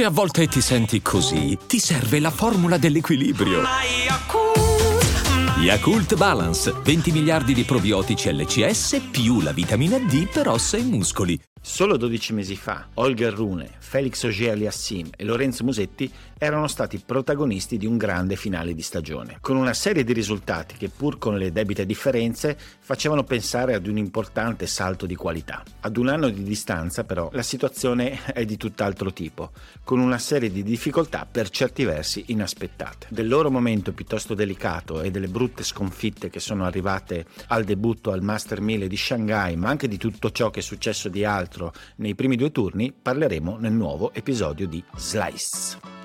Se a volte ti senti così, ti serve la formula dell'equilibrio. Yakult Balance, 20 miliardi di probiotici LCS più la vitamina D per ossa e muscoli. Solo 12 mesi fa, Holger Rune, Felix Auger-Aliassime e Lorenzo Musetti erano stati protagonisti di un grande finale di stagione, con una serie di risultati che, pur con le debite differenze, facevano pensare ad un importante salto di qualità. Ad un anno di distanza, però, la situazione è di tutt'altro tipo, con una serie di difficoltà per certi versi inaspettate. Del loro momento piuttosto delicato e delle brutte sconfitte che sono arrivate al debutto al Master 1000 di Shanghai, ma anche di tutto ciò che è successo di altro nei primi due turni, parleremo nel nuovo episodio di Slice.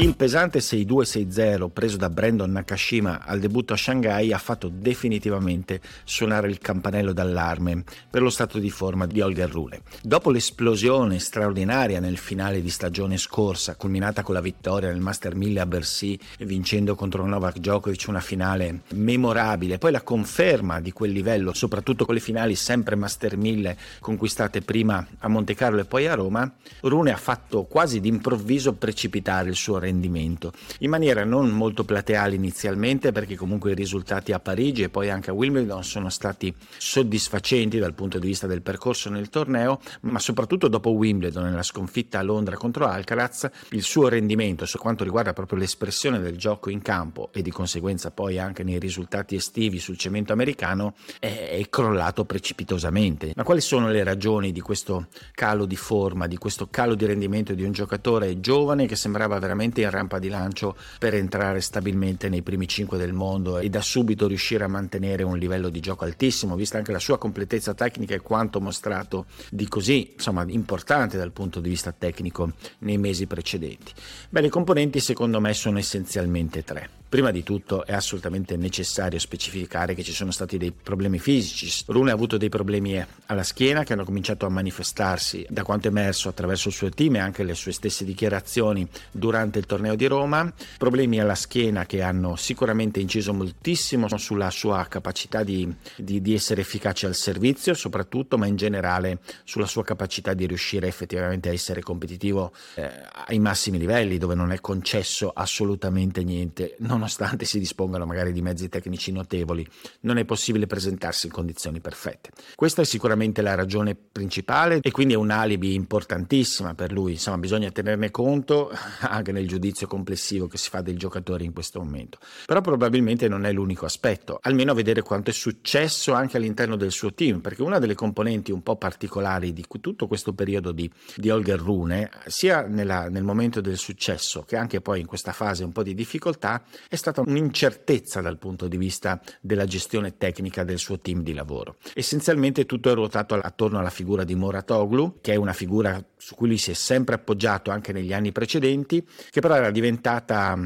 Il pesante 6-2-6-0 preso da Brandon Nakashima al debutto a Shanghai ha fatto definitivamente suonare il campanello d'allarme per lo stato di forma di Holger Rune. Dopo l'esplosione straordinaria nel finale di stagione scorsa, culminata con la vittoria nel Master 1000 a Bercy, vincendo contro Novak Djokovic una finale memorabile, poi la conferma di quel livello, soprattutto con le finali sempre Master 1000 conquistate prima a Monte Carlo e poi a Roma, Rune ha fatto quasi d'improvviso precipitare il suo rendimento in maniera non molto plateale inizialmente, perché comunque i risultati a Parigi e poi anche a Wimbledon sono stati soddisfacenti dal punto di vista del percorso nel torneo, ma soprattutto dopo Wimbledon, nella sconfitta a Londra contro Alcaraz, il suo rendimento su quanto riguarda proprio l'espressione del gioco in campo e di conseguenza poi anche nei risultati estivi sul cemento americano è crollato precipitosamente. Ma quali sono le ragioni di questo calo di forma, di questo calo di rendimento di un giocatore giovane che sembrava veramente in rampa di lancio per entrare stabilmente nei primi 5 del mondo e da subito riuscire a mantenere un livello di gioco altissimo, vista anche la sua completezza tecnica e quanto mostrato di così, insomma, importante dal punto di vista tecnico nei mesi precedenti? Beh, le componenti secondo me sono essenzialmente tre. Prima di tutto è assolutamente necessario specificare che ci sono stati dei problemi fisici. Rune ha avuto dei problemi alla schiena che hanno cominciato a manifestarsi, da quanto emerso attraverso il suo team e anche le sue stesse dichiarazioni durante il torneo di Roma, problemi alla schiena che hanno sicuramente inciso moltissimo sulla sua capacità di essere efficace al servizio soprattutto, ma in generale sulla sua capacità di riuscire effettivamente a essere competitivo ai massimi livelli, dove non è concesso assolutamente niente, nonostante si dispongano magari di mezzi tecnici notevoli. Non è possibile presentarsi in condizioni perfette. Questa è sicuramente la ragione principale e quindi è un alibi importantissima per lui, insomma bisogna tenerne conto anche nel giudizio complessivo che si fa del giocatore in questo momento. Però probabilmente non è l'unico aspetto, almeno a vedere quanto è successo anche all'interno del suo team, perché una delle componenti un po' particolari di tutto questo periodo di Holger Rune, sia nel momento del successo che anche poi in questa fase un po' di difficoltà, è stata un'incertezza dal punto di vista della gestione tecnica del suo team di lavoro. Essenzialmente tutto è ruotato attorno alla figura di Muratoglu, che è una figura su cui lui si è sempre appoggiato anche negli anni precedenti, che però era diventata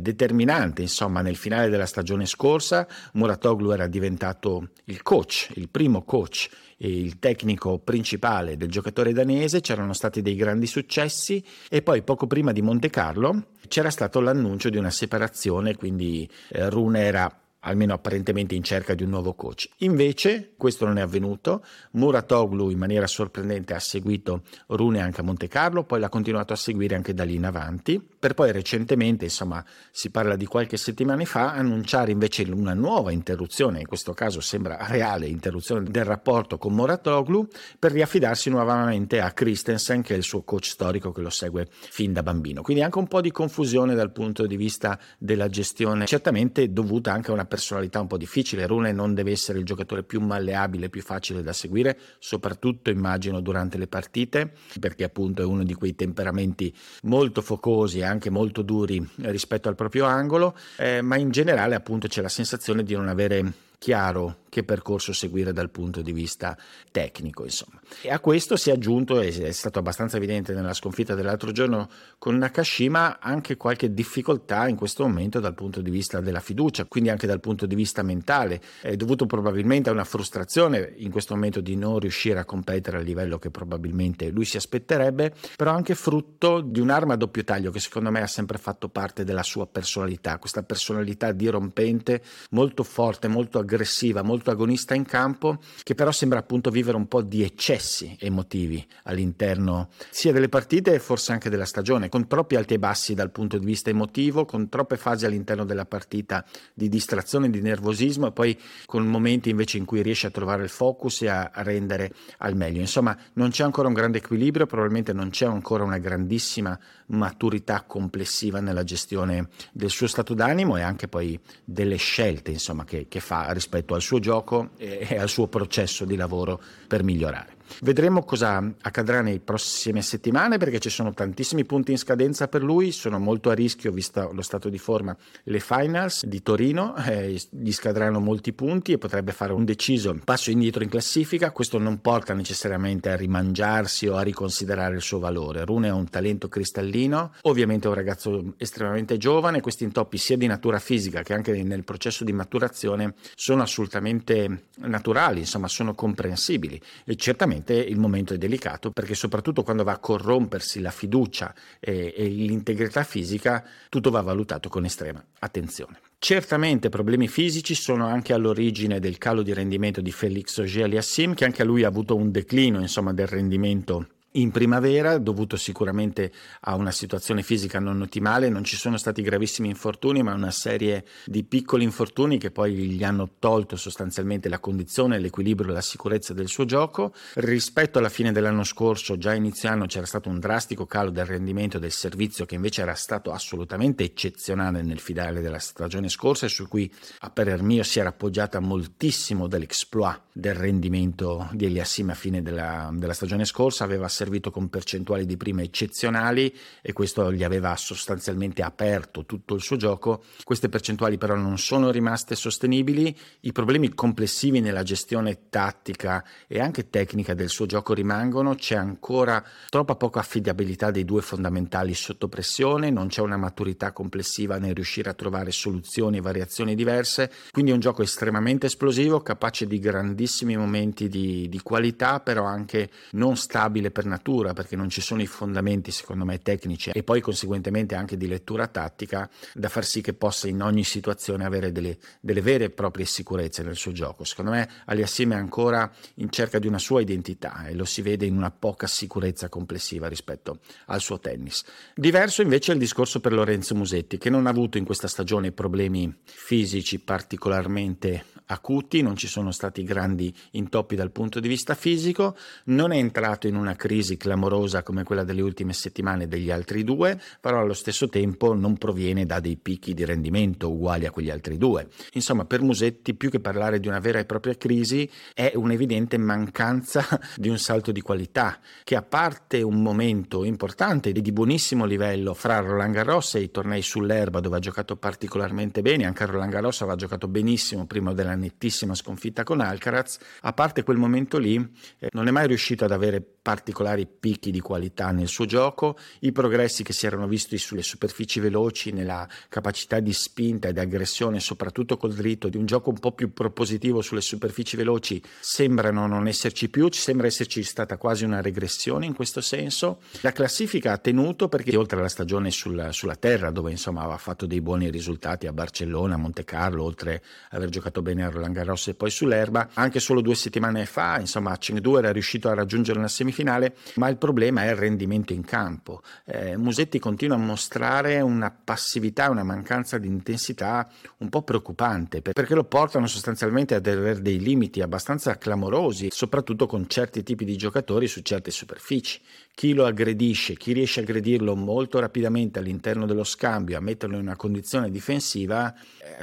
determinante, insomma, nel finale della stagione scorsa. Muratoglu era diventato il coach, il primo coach e il tecnico principale del giocatore danese, c'erano stati dei grandi successi e poi poco prima di Monte Carlo c'era stato l'annuncio di una separazione, quindi Rune era almeno apparentemente in cerca di un nuovo coach. Invece questo non è avvenuto. Muratoglu in maniera sorprendente ha seguito Rune anche a Monte Carlo, poi l'ha continuato a seguire anche da lì in avanti, per poi recentemente, insomma si parla di qualche settimana fa, annunciare invece una nuova interruzione, in questo caso sembra reale interruzione del rapporto con Muratoglu, per riaffidarsi nuovamente a Christensen, che è il suo coach storico che lo segue fin da bambino. Quindi anche un po' di confusione dal punto di vista della gestione, certamente dovuta anche a una personalità un po' difficile. Rune non deve essere il giocatore più malleabile, più facile da seguire, soprattutto immagino durante le partite, perché appunto è uno di quei temperamenti molto focosi e anche molto duri rispetto al proprio angolo, ma in generale appunto c'è la sensazione di non avere chiaro che percorso seguire dal punto di vista tecnico, insomma. E a questo si è aggiunto, e è stato abbastanza evidente nella sconfitta dell'altro giorno con Nakashima, anche qualche difficoltà in questo momento dal punto di vista della fiducia, quindi anche dal punto di vista mentale, è dovuto probabilmente a una frustrazione in questo momento di non riuscire a competere al livello che probabilmente lui si aspetterebbe, però anche frutto di un'arma a doppio taglio che secondo me ha sempre fatto parte della sua personalità, questa personalità dirompente, molto forte, molto aggressiva, molto protagonista in campo, che però sembra appunto vivere un po' di eccessi emotivi all'interno sia delle partite e forse anche della stagione, con troppi alti e bassi dal punto di vista emotivo, con troppe fasi all'interno della partita di distrazione, di nervosismo, e poi con momenti invece in cui riesce a trovare il focus e a rendere al meglio. Insomma, non c'è ancora un grande equilibrio, probabilmente non c'è ancora una grandissima maturità complessiva nella gestione del suo stato d'animo e anche poi delle scelte, insomma, che fa rispetto al suo gioco e al suo processo di lavoro per migliorare. Vedremo cosa accadrà nei prossime settimane, perché ci sono tantissimi punti in scadenza per lui, sono molto a rischio visto lo stato di forma le finals di Torino, gli scadranno molti punti e potrebbe fare un deciso passo indietro in classifica. Questo non porta necessariamente a rimangiarsi o a riconsiderare il suo valore. Rune è un talento cristallino, ovviamente è un ragazzo estremamente giovane, questi intoppi sia di natura fisica che anche nel processo di maturazione sono assolutamente naturali, insomma sono comprensibili, e certamente il momento è delicato, perché soprattutto quando va a corrompersi la fiducia e l'integrità fisica, tutto va valutato con estrema attenzione. Certamente problemi fisici sono anche all'origine del calo di rendimento di Felix Auger-Aliassime, che anche lui ha avuto un declino, insomma, del rendimento in primavera, dovuto sicuramente a una situazione fisica non ottimale. Non ci sono stati gravissimi infortuni, ma una serie di piccoli infortuni che poi gli hanno tolto sostanzialmente la condizione, l'equilibrio, la sicurezza del suo gioco. Rispetto alla fine dell'anno scorso, già inizio anno, c'era stato un drastico calo del rendimento del servizio, che invece era stato assolutamente eccezionale nel finale della stagione scorsa e su cui a parer mio si era appoggiata moltissimo dell'exploit del rendimento di Aliassime a fine della stagione scorsa. Aveva servito con percentuali di prime eccezionali e questo gli aveva sostanzialmente aperto tutto il suo gioco. Queste percentuali però non sono rimaste sostenibili, i problemi complessivi nella gestione tattica e anche tecnica del suo gioco rimangono, c'è ancora troppa poca affidabilità dei due fondamentali sotto pressione, non c'è una maturità complessiva nel riuscire a trovare soluzioni e variazioni diverse, quindi è un gioco estremamente esplosivo, capace di grandissimi momenti di qualità, però anche non stabile per natura, perché non ci sono i fondamenti secondo me tecnici e poi conseguentemente anche di lettura tattica da far sì che possa in ogni situazione avere delle vere e proprie sicurezze nel suo gioco. Secondo me Aliassime è ancora in cerca di una sua identità e lo si vede in una poca sicurezza complessiva rispetto al suo tennis. Diverso invece è il discorso per Lorenzo Musetti, che non ha avuto in questa stagione problemi fisici particolarmente acuti, non ci sono stati grandi intoppi dal punto di vista fisico, non è entrato in una crisi clamorosa come quella delle ultime settimane degli altri due, però allo stesso tempo non proviene da dei picchi di rendimento uguali a quegli altri due. Insomma, per Musetti, più che parlare di una vera e propria crisi, è un'evidente mancanza di un salto di qualità, che a parte un momento importante e di buonissimo livello fra Roland Garros e i tornei sull'erba, dove ha giocato particolarmente bene, anche a Roland Garros aveva giocato benissimo prima della nettissima sconfitta con Alcaraz, a parte quel momento lì non è mai riuscito ad avere particolari picchi di qualità nel suo gioco. I progressi che si erano visti sulle superfici veloci, nella capacità di spinta e di aggressione, soprattutto col dritto, di un gioco un po' più propositivo sulle superfici veloci, sembrano non esserci più, ci sembra esserci stata quasi una regressione in questo senso. La classifica ha tenuto, perché oltre alla stagione sulla terra, dove insomma aveva fatto dei buoni risultati a Barcellona, a Monte Carlo, oltre ad aver giocato bene a Roland Garros e poi sull'erba, anche solo 2 settimane fa, insomma a Chengdu era riuscito a raggiungere una semifinale, ma il problema è il rendimento in campo. Musetti continua a mostrare una passività, una mancanza di intensità un po' preoccupante, perché lo portano sostanzialmente ad avere dei limiti abbastanza clamorosi, soprattutto con certi tipi di giocatori su certe superfici. Chi lo aggredisce, chi riesce a aggredirlo molto rapidamente all'interno dello scambio, a metterlo in una condizione difensiva,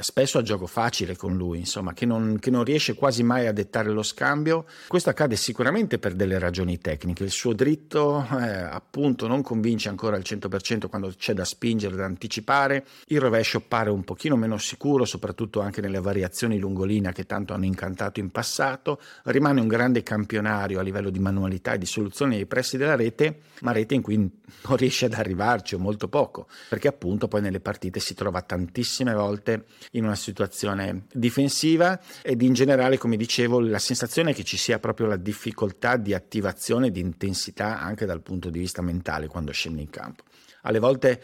spesso a gioco facile con lui, insomma, che non riesce quasi mai a dettare lo scambio. Questo accade sicuramente per delle ragioni tecniche. Il suo dritto appunto non convince ancora al 100% quando c'è da spingere, da anticipare, il rovescio pare un pochino meno sicuro, soprattutto anche nelle variazioni lungolinea che tanto hanno incantato in passato. Rimane un grande campionario a livello di manualità e di soluzioni ai pressi della rete, ma rete in cui non riesce ad arrivarci o molto poco, perché appunto poi nelle partite si trova tantissime volte in una situazione difensiva ed in generale, come dicevo, la sensazione è che ci sia proprio la difficoltà di attivazione, di intensità anche dal punto di vista mentale quando scende in campo. alle volte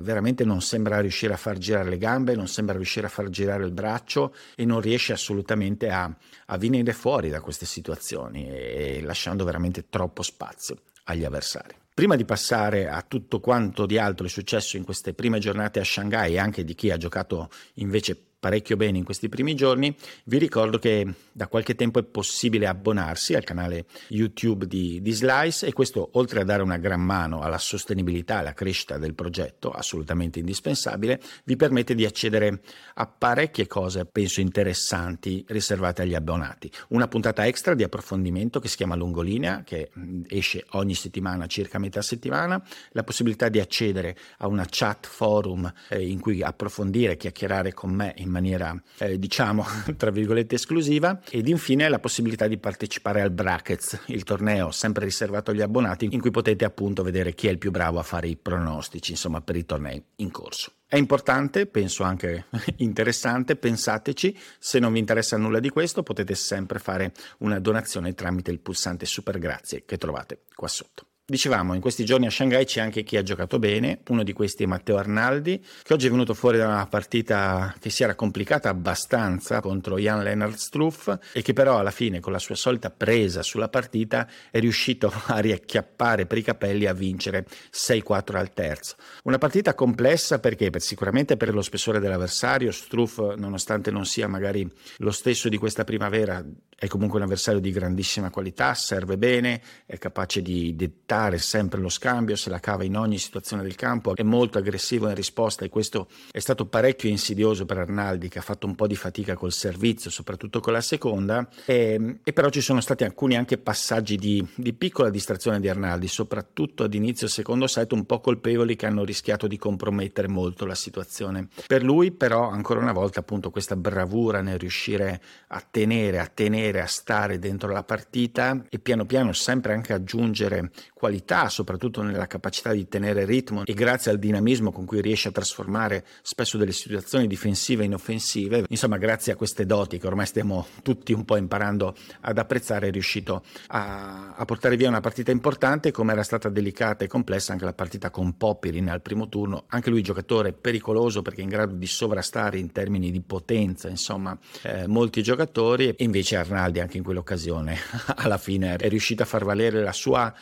veramente non sembra riuscire a far girare le gambe, non sembra riuscire a far girare il braccio e non riesce assolutamente a venire fuori da queste situazioni, e lasciando veramente troppo spazio agli avversari. Prima di passare a tutto quanto di altro è successo in queste prime giornate a Shanghai e anche di chi ha giocato invece parecchio bene in questi primi giorni, vi ricordo che da qualche tempo è possibile abbonarsi al canale YouTube di Slice, e questo, oltre a dare una gran mano alla sostenibilità e alla crescita del progetto, assolutamente indispensabile, vi permette di accedere a parecchie cose, penso interessanti, riservate agli abbonati. Una puntata extra di approfondimento che si chiama Lungolinea, che esce ogni settimana, circa metà settimana, la possibilità di accedere a una chat forum in cui approfondire, chiacchierare con me in maniera diciamo tra virgolette esclusiva, ed infine la possibilità di partecipare al Brackets, il torneo sempre riservato agli abbonati, in cui potete appunto vedere chi è il più bravo a fare i pronostici, insomma, per i tornei in corso. È importante, penso anche interessante, pensateci. Se non vi interessa nulla di questo, potete sempre fare una donazione tramite il pulsante Super Grazie che trovate qua sotto. Dicevamo, in questi giorni a Shanghai c'è anche chi ha giocato bene, uno di questi è Matteo Arnaldi, che oggi è venuto fuori da una partita che si era complicata abbastanza contro Jan Lennard Struff, e che però alla fine, con la sua solita presa sulla partita, è riuscito a riacchiappare per i capelli, a vincere 6-4 al terzo. Una partita complessa perché sicuramente per lo spessore dell'avversario. Struff, nonostante non sia magari lo stesso di questa primavera, è comunque un avversario di grandissima qualità, serve bene, è capace di dettare sempre lo scambio, se la cava in ogni situazione del campo, è molto aggressivo in risposta, e questo è stato parecchio insidioso per Arnaldi, che ha fatto un po' di fatica col servizio, soprattutto con la seconda, e però ci sono stati alcuni anche passaggi di piccola distrazione di Arnaldi, soprattutto ad inizio secondo set, un po' colpevoli, che hanno rischiato di compromettere molto la situazione. Per lui però, ancora una volta, appunto, questa bravura nel riuscire a tenere, a stare dentro la partita, e piano piano sempre anche aggiungere qualità, soprattutto nella capacità di tenere ritmo, e grazie al dinamismo con cui riesce a trasformare spesso delle situazioni difensive in offensive, insomma grazie a queste doti che ormai stiamo tutti un po' imparando ad apprezzare, è riuscito a portare via una partita importante, come era stata delicata e complessa anche la partita con Popyrin al primo turno, anche lui giocatore pericoloso perché in grado di sovrastare in termini di potenza, insomma, molti giocatori, e invece Arnaldi anche in quell'occasione alla fine è riuscito a far valere la sua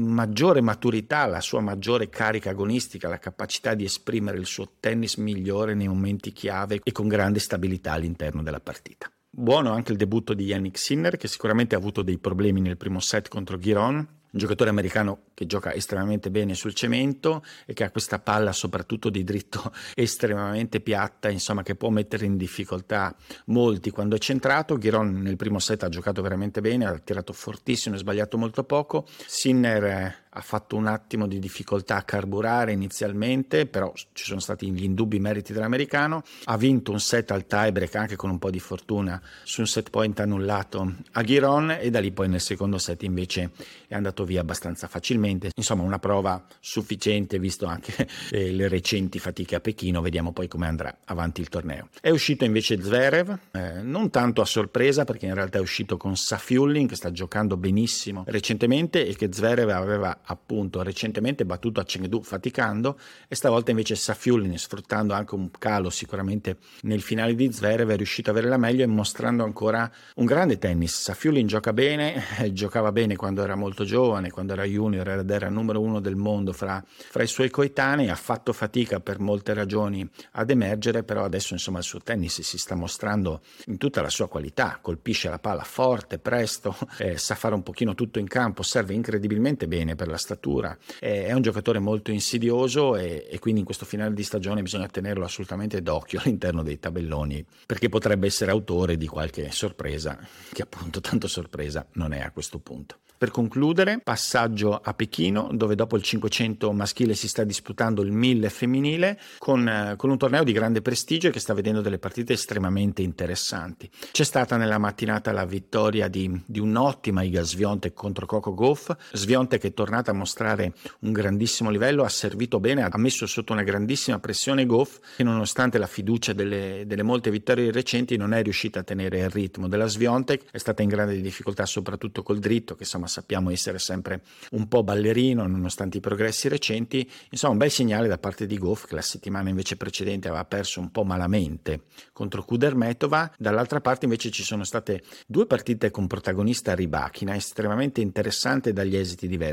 maggiore maturità, la sua maggiore carica agonistica, la capacità di esprimere il suo tennis migliore nei momenti chiave e con grande stabilità all'interno della partita. Buono anche il debutto di Yannick Sinner, che sicuramente ha avuto dei problemi nel primo set contro Giron, un giocatore americano che gioca estremamente bene sul cemento e che ha questa palla soprattutto di dritto estremamente piatta, insomma, che può mettere in difficoltà molti quando è centrato. Giron nel primo set ha giocato veramente bene, ha tirato fortissimo e sbagliato molto poco. Sinner ha fatto un attimo di difficoltà a carburare inizialmente, però ci sono stati gli indubbi meriti dell'americano. Ha vinto un set al tiebreak anche con un po' di fortuna su un set point annullato a Giron, e da lì poi nel secondo set invece è andato via abbastanza facilmente. Insomma, una prova sufficiente, visto anche le recenti fatiche a Pechino. Vediamo poi come andrà avanti il torneo. È uscito invece Zverev, non tanto a sorpresa, perché in realtà è uscito con Safiullin, che sta giocando benissimo recentemente, e che Zverev aveva appunto recentemente battuto a Chengdu faticando, e stavolta invece Safiullin, sfruttando anche un calo sicuramente nel finale di Zverev, è riuscito ad avere la meglio e mostrando ancora un grande tennis. Safiullin gioca bene, giocava bene quando era molto giovane, quando era junior ed era numero uno del mondo fra i suoi coetanei, ha fatto fatica per molte ragioni ad emergere, però adesso insomma il suo tennis si sta mostrando in tutta la sua qualità, colpisce la palla forte, presto, sa fare un pochino tutto in campo, serve incredibilmente bene per la statura, è un giocatore molto insidioso, e quindi in questo finale di stagione bisogna tenerlo assolutamente d'occhio all'interno dei tabelloni, perché potrebbe essere autore di qualche sorpresa, che appunto tanto sorpresa non è a questo punto. Per concludere, passaggio a Pechino, dove dopo il 500 maschile si sta disputando il 1000 femminile, con un torneo di grande prestigio che sta vedendo delle partite estremamente interessanti. C'è stata nella mattinata la vittoria di un'ottima Iga Swiatek contro Coco Gauff. Swiatek è tornata tornata a mostrare un grandissimo livello, ha servito bene, ha messo sotto una grandissima pressione Gauff, che nonostante la fiducia delle molte vittorie recenti non è riuscita a tenere il ritmo della Swiatek, è stata in grande difficoltà soprattutto col dritto, che insomma sappiamo essere sempre un po' ballerino nonostante i progressi recenti. Insomma, un bel segnale da parte di Gauff, che la settimana invece precedente aveva perso un po' malamente contro Kudermetova. Dall'altra parte invece ci sono state due partite con protagonista Rybakina estremamente interessante dagli esiti diversi.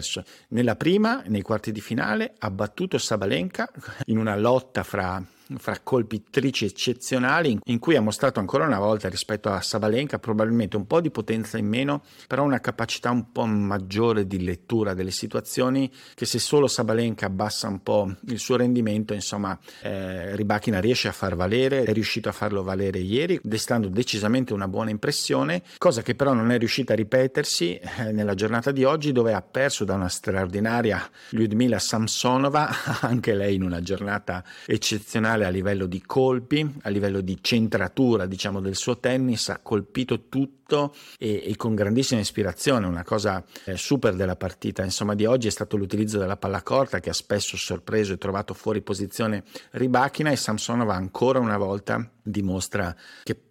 Nella prima, nei quarti di finale, ha battuto Sabalenka in una lotta fra colpitrici eccezionali, in cui ha mostrato ancora una volta rispetto a Sabalenka probabilmente un po' di potenza in meno, però una capacità un po' maggiore di lettura delle situazioni, che se solo Sabalenka abbassa un po' il suo rendimento, insomma Rybakina riesce a far valere, è riuscito a farlo valere ieri, destando decisamente una buona impressione, cosa che però non è riuscita a ripetersi nella giornata di oggi, dove ha perso da una straordinaria Lyudmila Samsonova, anche lei in una giornata eccezionale a livello di colpi, a livello di centratura, diciamo, del suo tennis. Ha colpito tutto e con grandissima ispirazione. Una cosa super della partita, insomma, di oggi è stato l'utilizzo della palla corta, che ha spesso sorpreso e trovato fuori posizione Rybakina, e Samsonova ancora una volta dimostra che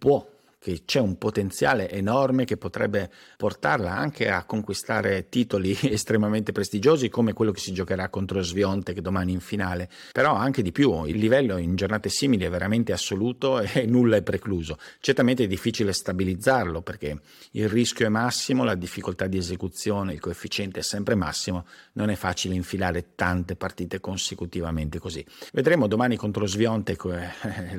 c'è un potenziale enorme che potrebbe portarla anche a conquistare titoli estremamente prestigiosi, come quello che si giocherà contro Swiatek domani in finale, però anche di più. Il livello in giornate simili è veramente assoluto e nulla è precluso. Certamente è difficile stabilizzarlo, perché il rischio è massimo, la difficoltà di esecuzione, il coefficiente è sempre massimo, non è facile infilare tante partite consecutivamente così. Vedremo domani contro Swiatek,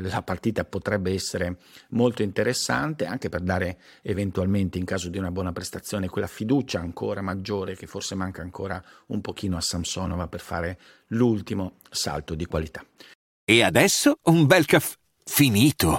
la partita potrebbe essere molto interessante, anche per dare eventualmente, in caso di una buona prestazione, quella fiducia ancora maggiore che forse manca ancora un pochino a Samsonova per fare l'ultimo salto di qualità. E adesso un bel caffè finito.